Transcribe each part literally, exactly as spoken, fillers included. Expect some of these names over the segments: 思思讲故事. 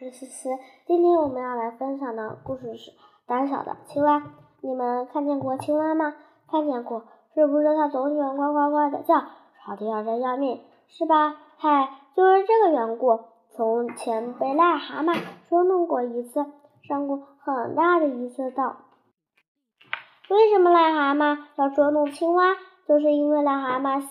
是思思。今天我们要来分享的故事是胆小的青蛙。你们看见过青蛙吗？看见过，是不是它总喜欢呱呱呱的叫，吵得要人要命，是吧？嗨，就是这个缘故。从前被癞蛤蟆捉弄过一次，上过很大的一次当。为什么癞蛤蟆要捉弄青蛙？就是因为癞蛤蟆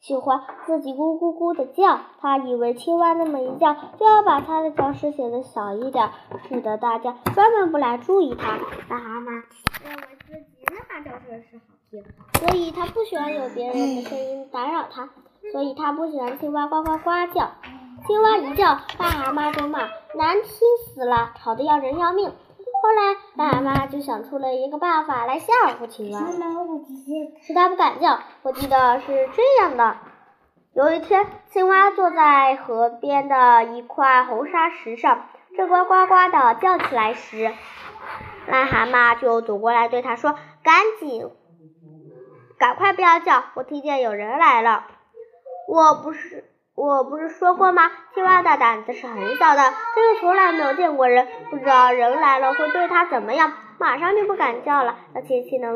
喜欢自己咕咕咕的叫，他以为青蛙那么一叫就要把他的叫声显得小一点，使得大家专门不来注意他。癞蛤蟆认为自己那叫声是好听，所以他不喜欢有别人的声音打扰他，所以他不喜欢青蛙呱呱呱叫。青蛙一叫，癞蛤蟆就骂难听死了，吵得要人要命。后来，癞蛤蟆就想出了一个办法来吓唬青蛙，使它不敢叫。我记得是这样的：有一天，青蛙坐在河边的一块红砂石上，正呱呱呱的叫起来时，癞蛤蟆就走过来对它说：“赶紧，赶快不要叫！我听见有人来了。”我不是。我不是说过吗？青蛙的胆子是很小的，它就从来没有见过人，不知道人来了会对它怎么样，马上就不敢叫了。那亲戚呢？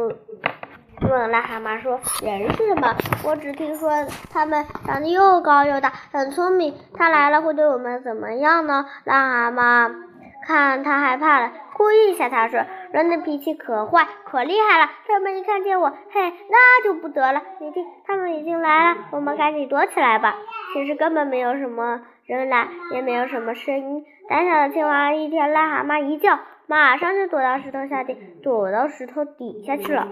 问癞蛤蟆说：“人是什么？我只听说他们长得又高又大，很聪明，他来了会对我们怎么样呢？”癞蛤蟆看他害怕了，故意吓他说：“人的脾气可坏，可厉害了，他们一看见我，嘿，那就不得了。你听，他们已经来了，我们赶紧躲起来吧。”其实根本没有什么人来，也没有什么声音。胆小的青蛙一听癞蛤蟆一叫，马上就躲到石头下底，躲到石头底下去了。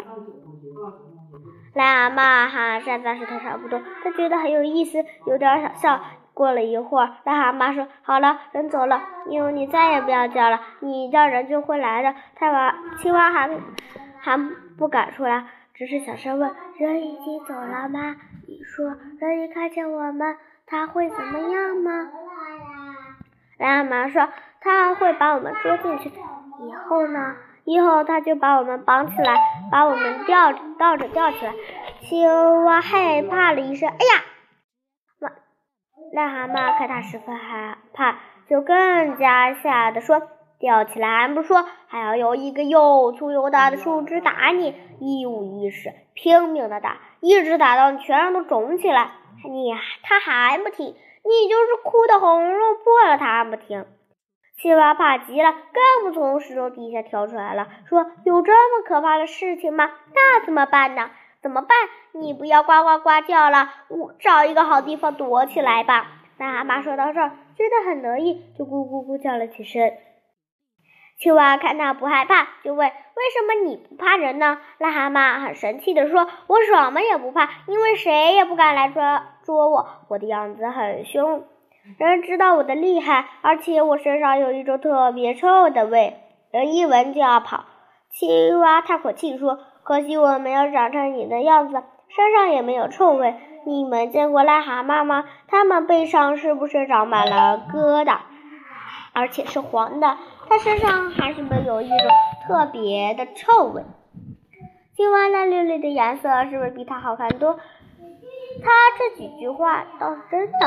癞蛤蟆还站在石头上不动，他觉得很有意思，有点想笑。过了一会儿，癞蛤蟆说：“好了，人走了，因为你再也不要叫了，你叫人就会来的。”太晚，青蛙还还不敢出来，只是小声问：“人已经走了吗？你说人一看见我们，他会怎么样吗？”癞蛤蟆说：“他会把我们捉进去。以后呢？以后他就把我们绑起来，把我们吊着倒着吊起来。”青蛙害怕了一声，哎呀！癞蛤蟆看他十分害怕，就更加吓得说：“吊起来还不说，还要有一个又粗又大的树枝打你！”一五一十，拼命的打，一直打到你全身都肿起来。你他还不停，你就是哭的喉咙破了，他还不停。青蛙怕极了，更不从石头底下跳出来了，说：“有这么可怕的事情吗？那怎么办呢？怎么办？你不要呱呱呱叫了，我找一个好地方躲起来吧。”癞蛤蟆说到这儿，觉得很得意，就咕咕咕叫了起身。青蛙看他不害怕，就问：“为什么你不怕人呢？”癞蛤蟆很神气地说：“我什么也不怕，因为谁也不敢来捉捉我，我的样子很凶，人知道我的厉害，而且我身上有一种特别臭的味，人一闻就要跑。”青蛙叹口气说：“可惜我没有长成你的样子，身上也没有臭味。你们见过癞蛤蟆吗？它们背上是不是长满了疙瘩？而且是黄的，它身上还是没有一种特别的臭味。青蛙那绿绿的颜色是不是比它好看多？”它这几句话倒是真的。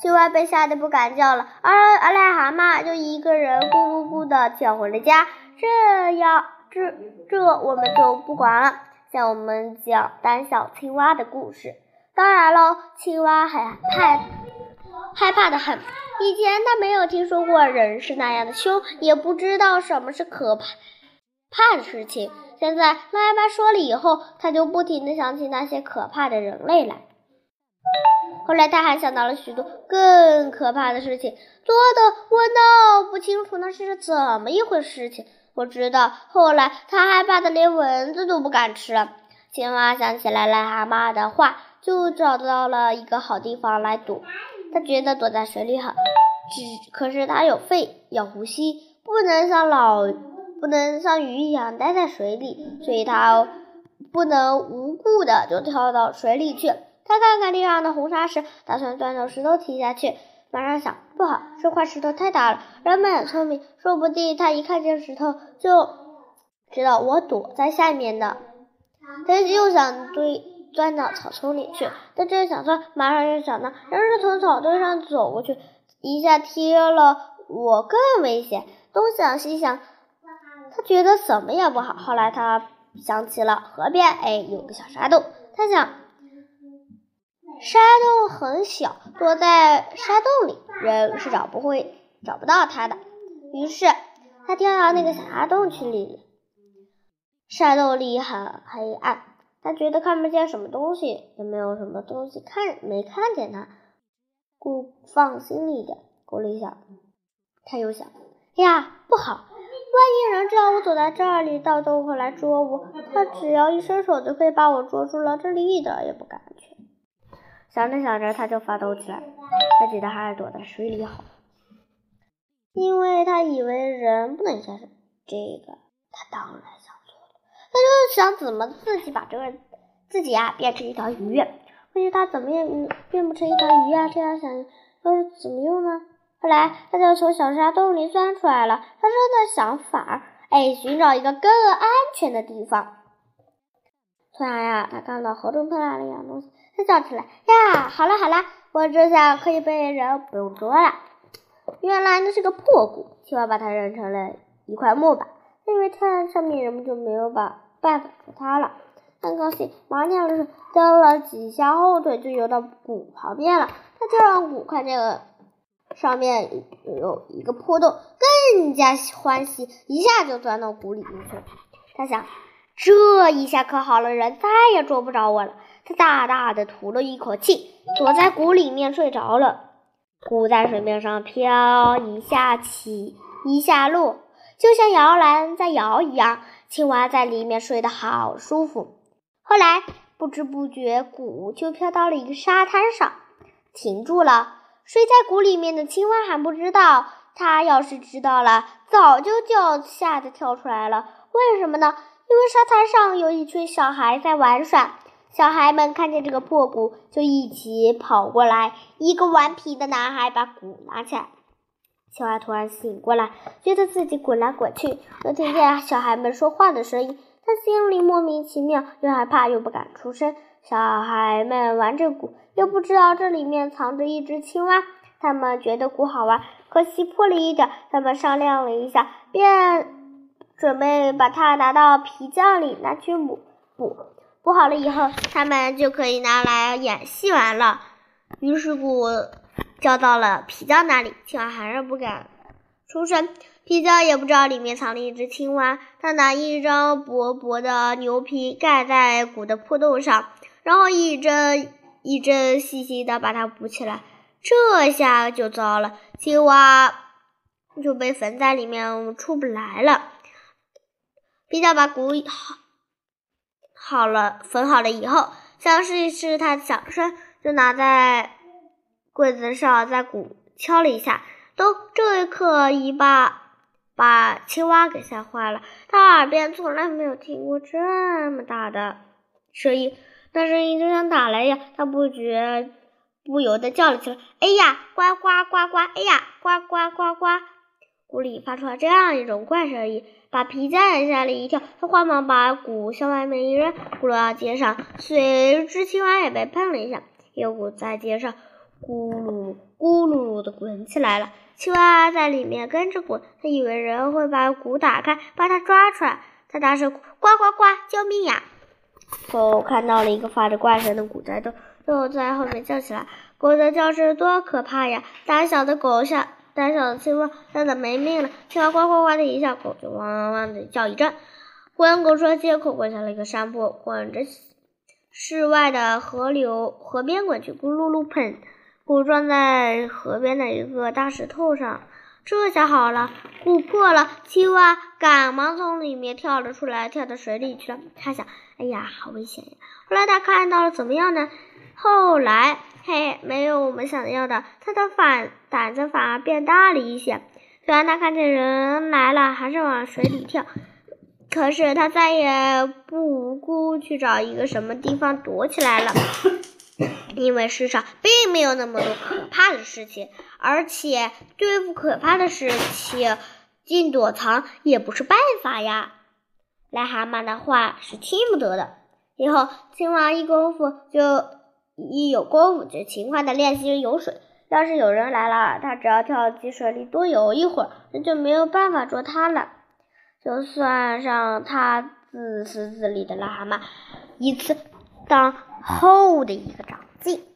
青蛙被吓得不敢叫了，而癞蛤蟆就一个人咕咕咕的叫回了家。这样这这我们就不管了，向我们讲胆小青蛙的故事。当然喽，青蛙很害害怕的很。以前他没有听说过人是那样的凶，也不知道什么是可怕怕的事情。现在妈妈说了以后，他就不停地想起那些可怕的人类来。后来他还想到了许多更可怕的事情，多的我闹不清楚那是怎么一回事情。我知道后来他害怕的连蚊子都不敢吃了。青蛙想起来癞蛤蟆的话，就找到了一个好地方来躲。他觉得躲在水里好，只可是他有肺有呼吸，不能像老不能像鱼一样待在水里，所以他不能无故的就跳到水里去。他看看地上的红砂石，打算钻到石头底下去，马上想不好，这块石头太大了，人们很聪明，说不定他一看见石头就知道我躲在下面的。他又想对。钻到草丛里去，他正想钻，马上又想到人是从草堆上走过去，一下贴了我更危险。东想西想，他觉得怎么也不好。后来他想起了河边，哎，有个小沙洞。他想，沙洞很小，躲在沙洞里人是找不会找不到他的。于是他跳到那个小沙洞去里。沙洞里很黑暗，他觉得看不见什么东西，也没有什么东西看没看见他，故放心一点。狐狸想，他又想，哎呀，不好！万一人知道我走在这里，到时候会来捉我。他只要一伸手就可以把我捉住了，这里一点也不安全。想着想着，他就发抖起来。他觉得还是躲在水里好，因为他以为人不能下水。这个他当然想错了，他就是想怎么自己把这个自己啊变成一条鱼。可是他怎么也变不成一条鱼啊？这样想又是怎么用呢？后来他就从小沙洞里钻出来了。他正在想法，哎，寻找一个更安全的地方。突然呀，他看到河中漂亮的样东西，他叫起来呀，好了好了，我这下可以被人不用捉了。原来那是个破鼓，青蛙把它扔成了一块木板，因为跳在上面人们就没有把办法捉它了。很高兴，忙跳了蹬了几下后腿，就游到鼓旁边了。他跳上鼓，看这个上面有一个破洞，更加欢喜，一下就钻到鼓里面去了。他想，这一下可好了，人再也捉不着我了。他大大的吐了一口气，躲在鼓里面睡着了。鼓在水面上飘，一下起，一下落，就像摇篮在摇一样。青蛙在里面睡得好舒服。后来不知不觉，鼓就飘到了一个沙滩上，停住了。睡在鼓里面的青蛙还不知道，它要是知道了，早就叫吓得跳出来了。为什么呢？因为沙滩上有一群小孩在玩耍，小孩们看见这个破鼓，就一起跑过来。一个顽皮的男孩把鼓拿起来，青蛙突然醒过来，觉得自己滚来滚去，又听见小孩们说话的声音，他心里莫名其妙，又害怕又不敢出声。小孩们玩着鼓，又不知道这里面藏着一只青蛙。他们觉得鼓好玩，可惜破了一点。他们商量了一下，便准备把它拿到皮匠里拿去补补补好了以后，他们就可以拿来演戏玩了。于是鼓交到了皮匠那里，青蛙还是不敢出声。皮匠也不知道里面藏了一只青蛙，他拿一张薄薄的牛皮盖在鼓的破洞上，然后一针一针细细的把它补起来。这下就糟了，青蛙就被缝在里面出不来了。皮匠把鼓好好了缝好了以后，想试一试它的响声，就拿在柜子上在鼓敲了一下。都这一刻一把把青蛙给吓坏了，他耳边从来没有听过这么大的声音，那声音就像打雷呀！他不觉不由得叫了起来：“哎呀，呱呱呱呱！哎呀，呱呱呱呱！”鼓里发出了这样一种怪声音，把皮匠也吓了一跳。他慌忙把鼓向外面一扔，鼓落到街上，随之青蛙也被碰了一下，又鼓在街上咕噜咕噜的滚起来了。青蛙在里面跟着滚，他以为人会把鼓打开，把它抓出来。他大声：“呱呱呱！救命呀！”狗看到了一个发着怪声的鼓在动，又在后面叫起来。狗的叫声多可怕呀！胆小的狗吓胆小的青蛙，吓得没命了。青蛙呱呱呱的一下，狗就汪汪汪的叫一阵，滚狗说借口滚下了一个山坡，滚着室外的河流河边滚去，咕噜噜喷，鼓撞在河边的一个大石头上。这下好了，鼓破了，青蛙赶忙从里面跳了出来，跳到水里去了。他想，哎呀，好危险呀！后来他看到了怎么样呢？后来，嘿，没有我们想要的，他的反胆子反而变大了一些。虽然他看见人来了，还是往水里跳，可是他再也不无辜去找一个什么地方躲起来了。因为世上并没有那么多可怕的事情，而且对付可怕的事情，进躲藏也不是办法呀。癞蛤蟆的话是听不得的。以后青蛙一功夫就一有功夫就勤快的练习游水，要是有人来了，他只要跳进水里多游一会儿，人就没有办法捉他了。就算上他自私自利的癞蛤蟆，一次当厚的一个掌击。